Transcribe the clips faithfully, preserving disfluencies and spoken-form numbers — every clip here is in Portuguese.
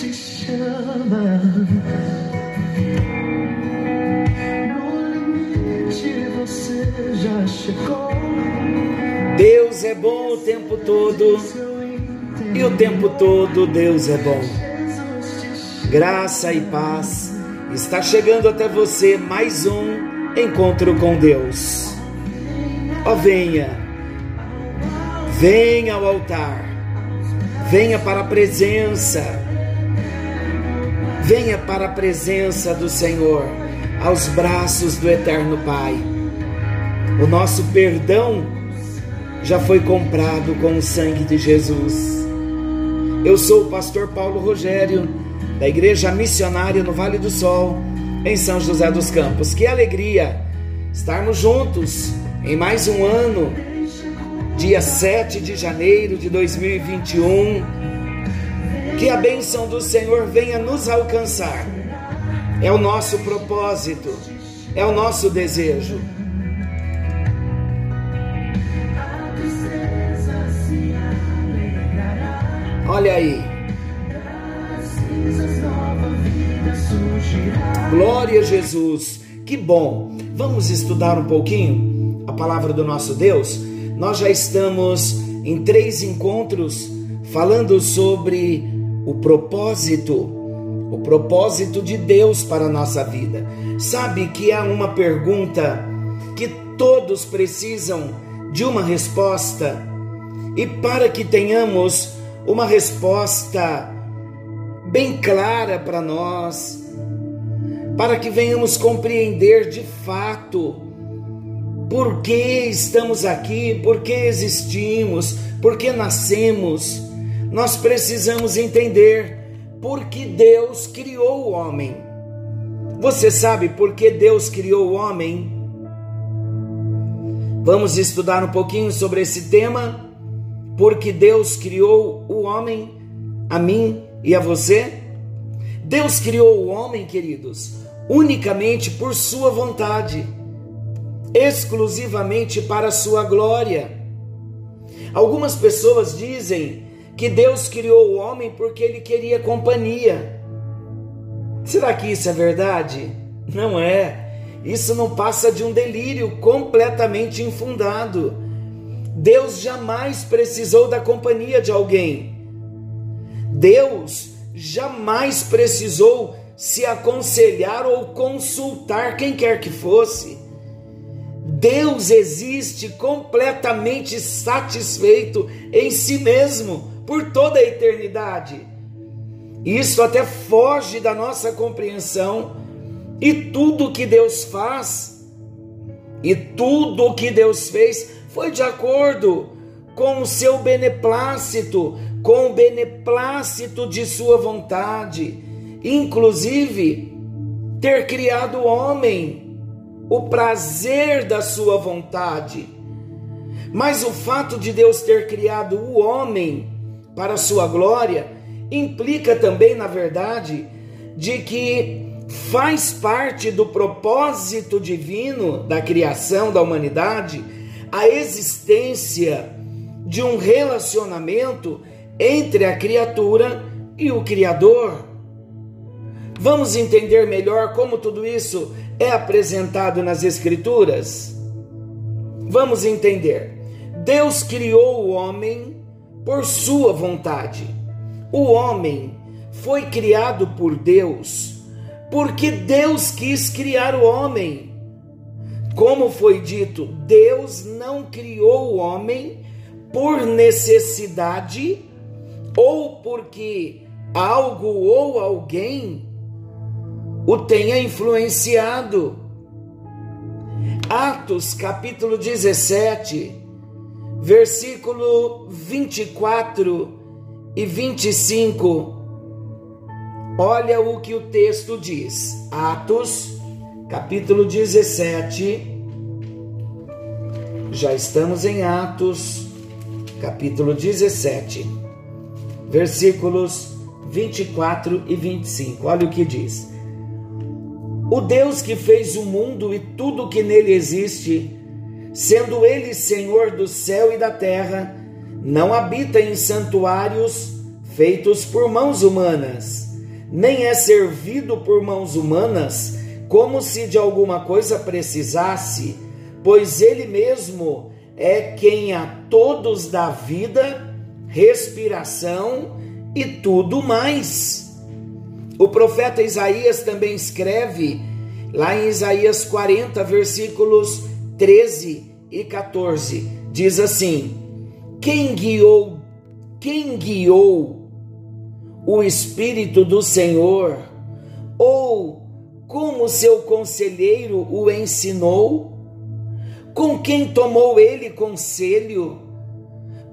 te chama. No limite você já chegou. Deus é bom o tempo todo, e o tempo todo Deus é bom. Graça e paz. Está chegando até você mais um encontro com Deus. Ó, venha, venha ao altar, venha para a presença, venha para a presença do Senhor, aos braços do Eterno Pai. O nosso perdão já foi comprado com o sangue de Jesus. Eu sou o pastor Paulo Rogério, da Igreja Missionária no Vale do Sol, em São José dos Campos. Que alegria estarmos juntos em mais um ano, dia sete de janeiro de dois mil e vinte e um, que a bênção do Senhor venha nos alcançar. É o nosso propósito, é o nosso desejo. Olha aí, glória a Jesus, que bom. Vamos estudar um pouquinho a palavra do nosso Deus. Nós já estamos em três encontros falando sobre o propósito, o propósito de Deus para a nossa vida. Sabe que há uma pergunta que todos precisam de uma resposta, e para que tenhamos uma resposta bem clara para nós, para que venhamos compreender de fato por que estamos aqui, por que existimos, por que nascemos, nós precisamos entender por que Deus criou o homem. Você sabe por que Deus criou o homem? Vamos estudar um pouquinho sobre esse tema, porque Deus criou o homem, a mim e a você. Deus criou o homem, queridos, unicamente por sua vontade, exclusivamente para a sua glória. Algumas pessoas dizem que Deus criou o homem porque ele queria companhia. Será que isso é verdade? Não é. Isso não passa de um delírio completamente infundado. Deus jamais precisou da companhia de alguém. Deus jamais precisou se aconselhar ou consultar quem quer que fosse. Deus existe completamente satisfeito em si mesmo por toda a eternidade. Isso até foge da nossa compreensão. E tudo que Deus faz, e tudo o que Deus fez, foi de acordo com o seu beneplácito, com o beneplácito de sua vontade, inclusive ter criado o homem, o prazer da sua vontade. Mas o fato de Deus ter criado o homem para a sua glória implica também, na verdade, de que faz parte do propósito divino da criação da humanidade a existência de um relacionamento entre a criatura e o Criador. Vamos entender melhor como tudo isso é apresentado nas Escrituras? Vamos entender. Deus criou o homem por sua vontade. O homem foi criado por Deus, porque Deus quis criar o homem. Como foi dito, Deus não criou o homem por necessidade ou porque algo ou alguém o tenha influenciado. Atos capítulo dezessete, versículo vinte e quatro e vinte e cinco, olha o que o texto diz. Atos capítulo dezessete, já estamos em Atos capítulo dezessete, versículos vinte e quatro e vinte e cinco, olha o que diz. O Deus que fez o mundo e tudo o que nele existe, sendo ele Senhor do céu e da terra, não habita em santuários feitos por mãos humanas, nem é servido por mãos humanas, como se de alguma coisa precisasse, pois ele mesmo é quem a todos dá vida, respiração e tudo mais. O profeta Isaías também escreve, lá em Isaías quarenta, versículos treze e quatorze, diz assim: Quem guiou, quem guiou o Espírito do Senhor, ou como seu conselheiro o ensinou? Com quem tomou ele conselho,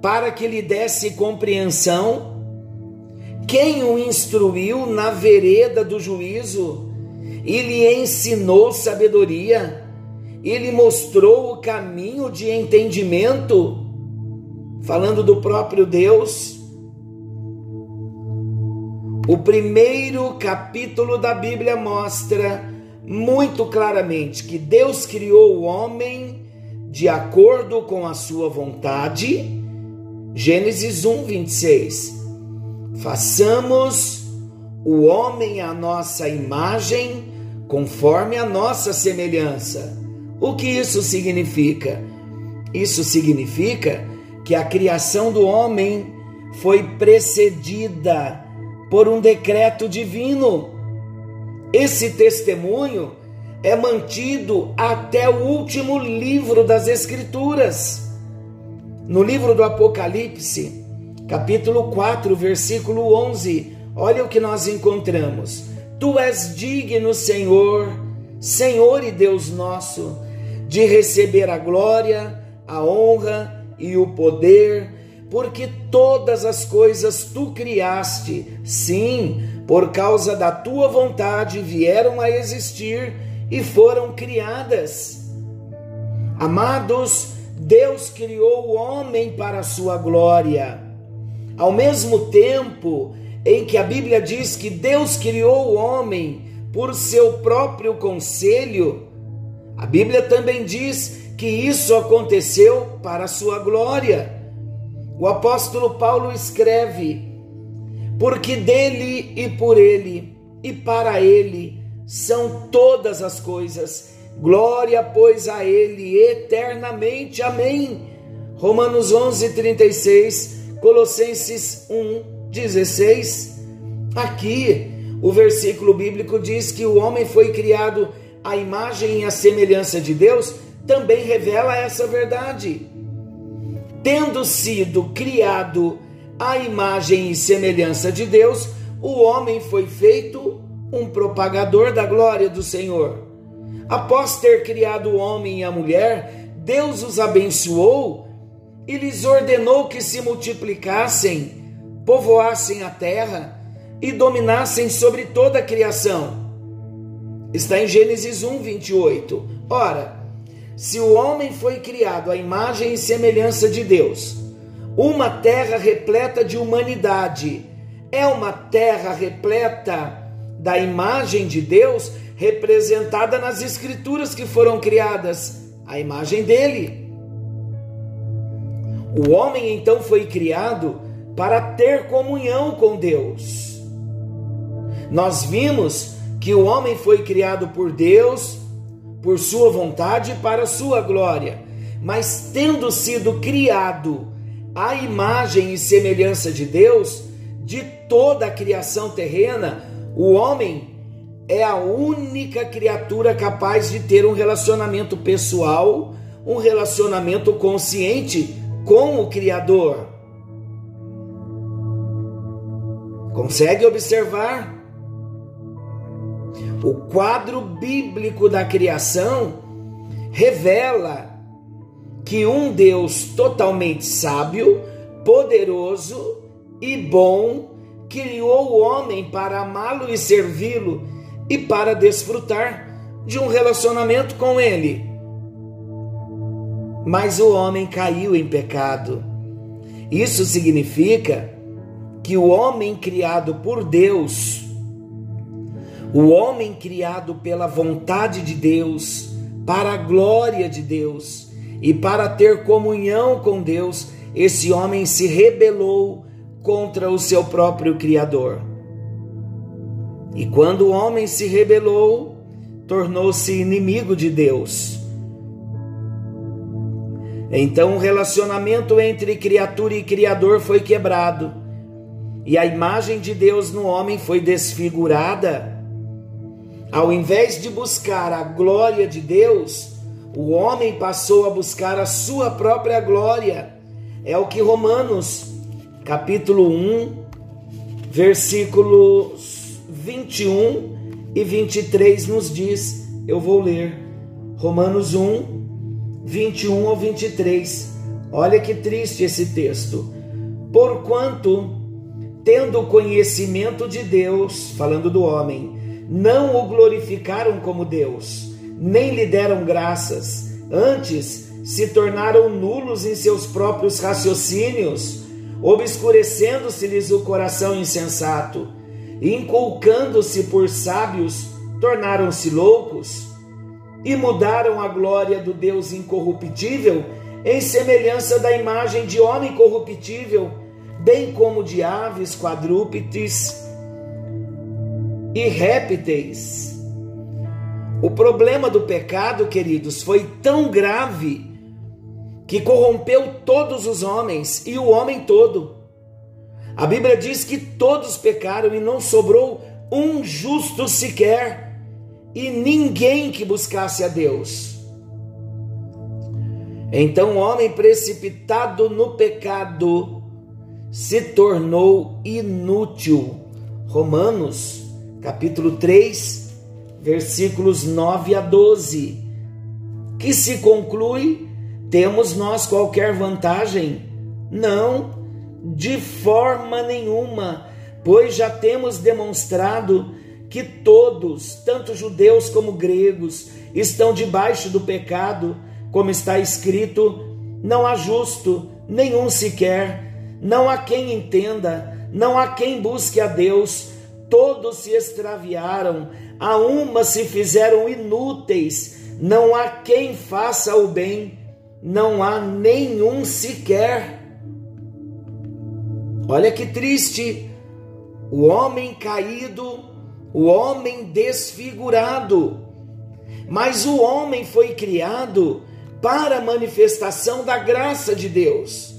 para que lhe desse compreensão? Quem o instruiu na vereda do juízo, e lhe ensinou sabedoria, e lhe mostrou o caminho de entendimento? Falando do próprio Deus, o primeiro capítulo da Bíblia mostra muito claramente que Deus criou o homem de acordo com a sua vontade. Gênesis um, vinte e seis. Façamos o homem à nossa imagem, conforme a nossa semelhança. O que isso significa? Isso significa que a criação do homem foi precedida por um decreto divino. Esse testemunho é mantido até o último livro das Escrituras. No livro do Apocalipse, capítulo quatro, versículo onze, olha o que nós encontramos: Tu és digno, Senhor, Senhor e Deus nosso, de receber a glória, a honra e o poder, porque todas as coisas tu criaste, sim, por causa da tua vontade vieram a existir e foram criadas. Amados, Deus criou o homem para a sua glória. Ao mesmo tempo em que a Bíblia diz que Deus criou o homem por seu próprio conselho, a Bíblia também diz que isso aconteceu para a sua glória. O apóstolo Paulo escreve: porque dele e por ele e para ele são todas as coisas, glória pois a ele eternamente, amém. Romanos onze, trinta e seis, Colossenses um, dezesseis, aqui o versículo bíblico diz que o homem foi criado à imagem e à semelhança de Deus, também revela essa verdade. Tendo sido criado à imagem e semelhança de Deus, o homem foi feito um propagador da glória do Senhor. Após ter criado o homem e a mulher, Deus os abençoou e lhes ordenou que se multiplicassem, povoassem a terra e dominassem sobre toda a criação. Está em Gênesis um, vinte e oito. Ora, se o homem foi criado à imagem e semelhança de Deus, uma terra repleta de humanidade é uma terra repleta da imagem de Deus, representada nas Escrituras que foram criadas à imagem dele. O homem então foi criado para ter comunhão com Deus. Nós vimos que o homem foi criado por Deus, por sua vontade e para sua glória, mas tendo sido criado à imagem e semelhança de Deus, de toda a criação terrena, o homem é a única criatura capaz de ter um relacionamento pessoal, um relacionamento consciente com o Criador. Consegue observar? O quadro bíblico da criação revela que um Deus totalmente sábio, poderoso e bom criou o homem para amá-lo e servi-lo e para desfrutar de um relacionamento com ele. Mas o homem caiu em pecado. Isso significa que o homem criado por Deus, o homem criado pela vontade de Deus, para a glória de Deus e para ter comunhão com Deus, esse homem se rebelou contra o seu próprio Criador. E quando o homem se rebelou, tornou-se inimigo de Deus. Então o relacionamento entre criatura e Criador foi quebrado, e a imagem de Deus no homem foi desfigurada. Ao invés de buscar a glória de Deus, o homem passou a buscar a sua própria glória. É o que Romanos, capítulo um, versículos vinte e um e vinte e três nos diz. Eu vou ler Romanos um, vinte e um ao vinte e três. Olha que triste esse texto. Porquanto, tendo conhecimento de Deus, falando do homem, não o glorificaram como Deus, nem lhe deram graças, antes se tornaram nulos em seus próprios raciocínios, obscurecendo-se-lhes o coração insensato, e inculcando-se por sábios, tornaram-se loucos, e mudaram a glória do Deus incorruptível em semelhança da imagem de homem corruptível, bem como de aves, quadrúpedes e répteis. O problema do pecado, queridos, foi tão grave que corrompeu todos os homens e o homem todo. A Bíblia diz que todos pecaram e não sobrou um justo sequer, e ninguém que buscasse a Deus. Então o homem precipitado no pecado se tornou inútil. Romanos capítulo três, versículos nove a doze, que se conclui: temos nós qualquer vantagem? Não, de forma nenhuma, pois já temos demonstrado que todos, tanto judeus como gregos, estão debaixo do pecado, como está escrito: não há justo, nenhum sequer, não há quem entenda, não há quem busque a Deus, todos se extraviaram, a uma se fizeram inúteis, não há quem faça o bem, não há nenhum sequer. Olha que triste, o homem caído, o homem desfigurado. Mas o homem foi criado para a manifestação da graça de Deus.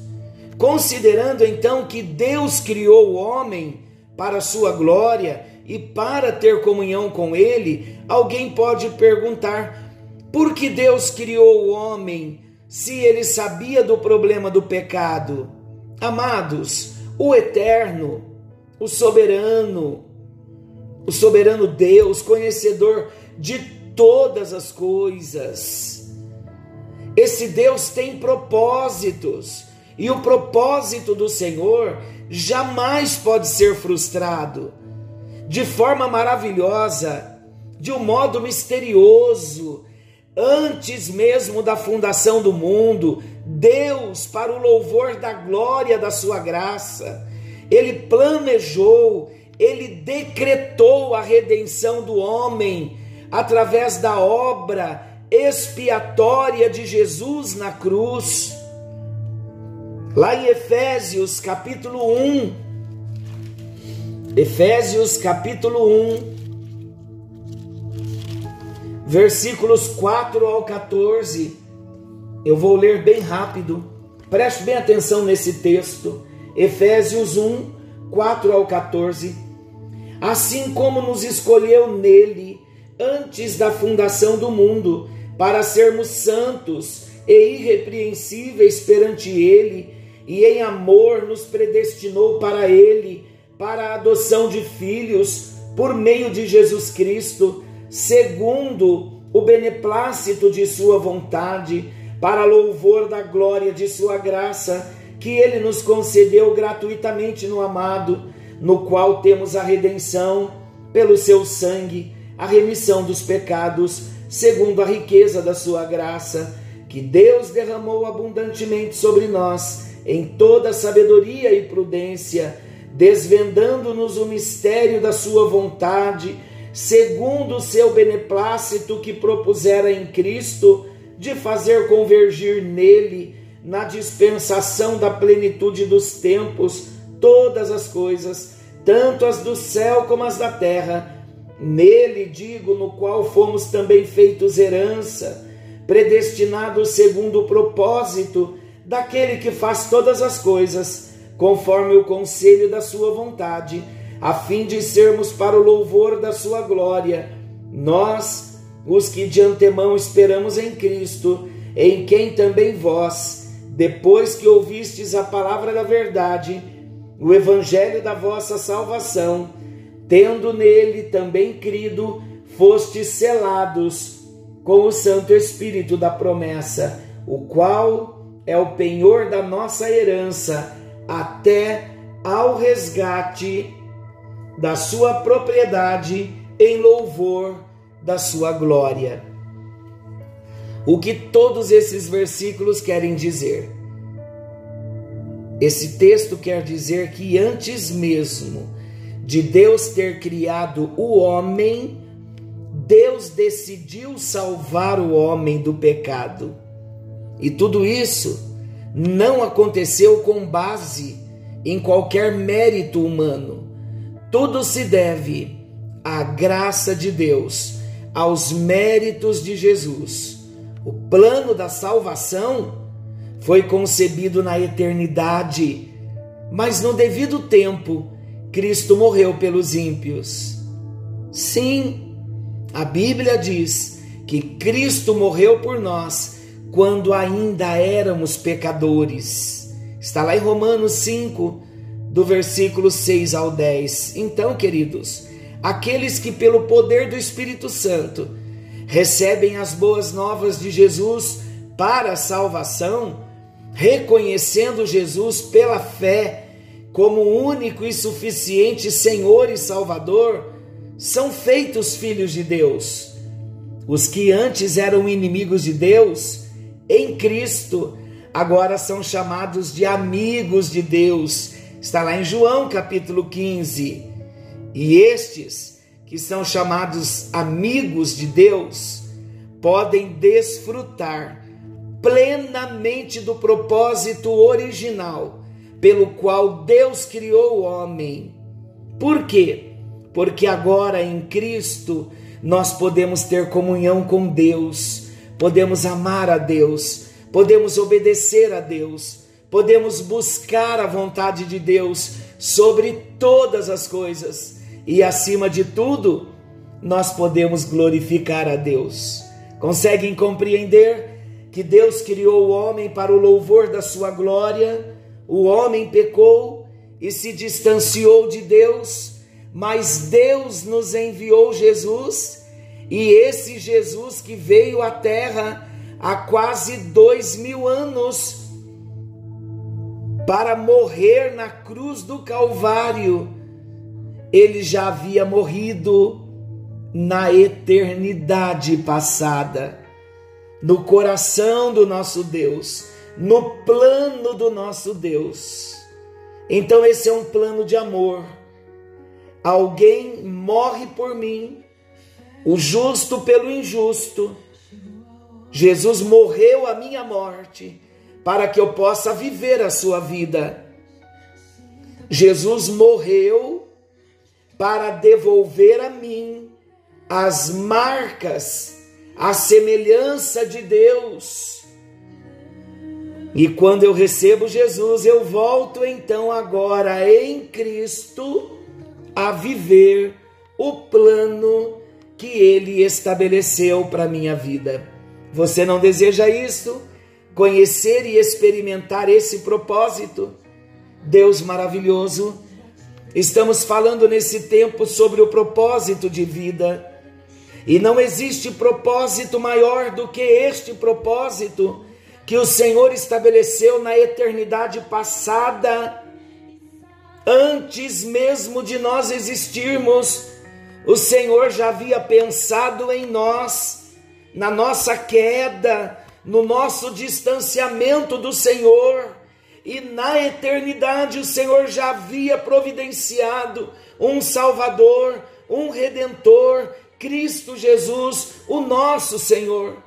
Considerando então que Deus criou o homem para a sua glória e para ter comunhão com ele, alguém pode perguntar: por que Deus criou o homem se ele sabia do problema do pecado? Amados, o eterno, o soberano, o soberano Deus, conhecedor de todas as coisas, esse Deus tem propósitos, e o propósito do Senhor jamais pode ser frustrado. De forma maravilhosa, de um modo misterioso, antes mesmo da fundação do mundo, Deus, para o louvor da glória da sua graça, ele planejou, ele decretou a redenção do homem através da obra expiatória de Jesus na cruz. Lá em Efésios capítulo um, Efésios capítulo um, versículos quatro ao quatorze, eu vou ler bem rápido, preste bem atenção nesse texto, Efésios um, quatro ao quatorze, assim como nos escolheu nele, antes da fundação do mundo, para sermos santos e irrepreensíveis perante ele, e em amor nos predestinou para ele, para a adoção de filhos, por meio de Jesus Cristo, segundo o beneplácito de sua vontade, para louvor da glória de sua graça, que ele nos concedeu gratuitamente no amado, no qual temos a redenção pelo seu sangue, a remissão dos pecados, segundo a riqueza da sua graça, que Deus derramou abundantemente sobre nós, em toda sabedoria e prudência, desvendando-nos o mistério da sua vontade, segundo o seu beneplácito que propusera em Cristo, de fazer convergir nele, na dispensação da plenitude dos tempos, todas as coisas, tanto as do céu como as da terra, Nele, digo, no qual fomos também feitos herança, predestinados segundo o propósito daquele que faz todas as coisas, conforme o conselho da sua vontade, a fim de sermos para o louvor da sua glória, nós, os que de antemão esperamos em Cristo, em quem também vós, depois que ouvistes a palavra da verdade, o evangelho da vossa salvação, tendo nele também crido, fostes selados com o Santo Espírito da promessa, o qual é o penhor da nossa herança, até ao resgate da sua propriedade em louvor da sua glória. O que todos esses versículos querem dizer? Esse texto quer dizer que antes mesmo de Deus ter criado o homem, Deus decidiu salvar o homem do pecado. E tudo isso não aconteceu com base em qualquer mérito humano. Tudo se deve à graça de Deus, aos méritos de Jesus. O plano da salvação foi concebido na eternidade, mas no devido tempo, Cristo morreu pelos ímpios. Sim, a Bíblia diz que Cristo morreu por nós quando ainda éramos pecadores. Está lá em Romanos cinco, do versículo seis ao dez. Então, queridos, aqueles que pelo poder do Espírito Santo recebem as boas novas de Jesus para a salvação, reconhecendo Jesus pela fé como único e suficiente Senhor e Salvador, são feitos filhos de Deus. Os que antes eram inimigos de Deus, em Cristo, agora são chamados de amigos de Deus. Está lá em João capítulo quinze. E estes, que são chamados amigos de Deus, podem desfrutar plenamente do propósito original pelo qual Deus criou o homem. Por quê? Porque agora em Cristo nós podemos ter comunhão com Deus, podemos amar a Deus, podemos obedecer a Deus, podemos buscar a vontade de Deus sobre todas as coisas e, acima de tudo, nós podemos glorificar a Deus. Conseguem compreender que Deus criou o homem para o louvor da sua glória? O homem pecou e se distanciou de Deus, mas Deus nos enviou Jesus, e esse Jesus que veio à Terra há quase dois mil anos para morrer na cruz do Calvário, ele já havia morrido na eternidade passada, no coração do nosso Deus, no plano do nosso Deus. Então esse é um plano de amor. Alguém morre por mim, o justo pelo injusto. Jesus morreu a minha morte, para que eu possa viver a sua vida. Jesus morreu para devolver a mim as marcas, a semelhança de Deus. E quando eu recebo Jesus, eu volto então agora em Cristo a viver o plano que Ele estabeleceu para a minha vida. Você não deseja isso? Conhecer e experimentar esse propósito? Deus maravilhoso, estamos falando nesse tempo sobre o propósito de vida. E não existe propósito maior do que este propósito que o Senhor estabeleceu na eternidade passada, antes mesmo de nós existirmos. O Senhor já havia pensado em nós, na nossa queda, no nosso distanciamento do Senhor, e na eternidade o Senhor já havia providenciado um Salvador, um Redentor, Cristo Jesus, o nosso Senhor.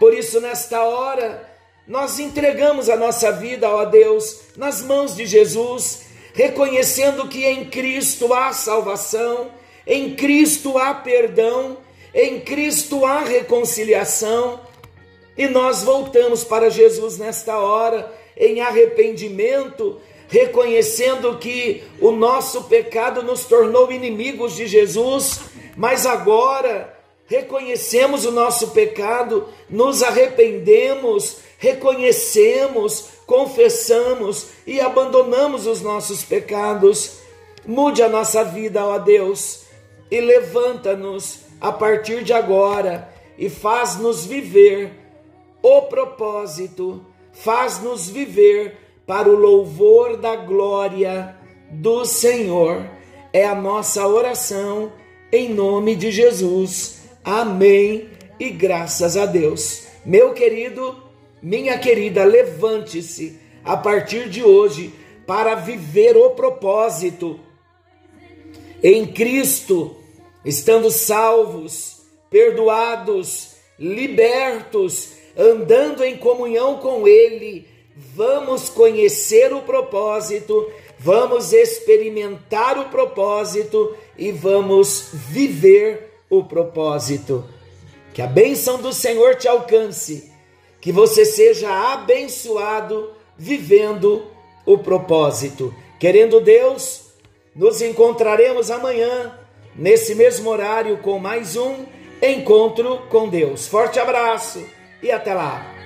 Por isso, nesta hora, nós entregamos a nossa vida, ó Deus, nas mãos de Jesus, reconhecendo que em Cristo há salvação, Em Cristo há perdão, em Cristo há reconciliação, e nós voltamos para Jesus nesta hora, em arrependimento, reconhecendo que o nosso pecado nos tornou inimigos de Jesus, mas agora reconhecemos o nosso pecado, nos arrependemos, reconhecemos, confessamos e abandonamos os nossos pecados. Mude a nossa vida, ó Deus, e levanta-nos a partir de agora e faz-nos viver o propósito, faz-nos viver para o louvor da glória do Senhor. É a nossa oração em nome de Jesus. Amém e graças a Deus. Meu querido, minha querida, levante-se a partir de hoje para viver o propósito. Em Cristo, estando salvos, perdoados, libertos, andando em comunhão com Ele, vamos conhecer o propósito, vamos experimentar o propósito e vamos viver o propósito. Que a bênção do Senhor te alcance, que você seja abençoado vivendo o propósito. Querendo Deus, nos encontraremos amanhã, nesse mesmo horário, com mais um Encontro com Deus. Forte abraço e até lá!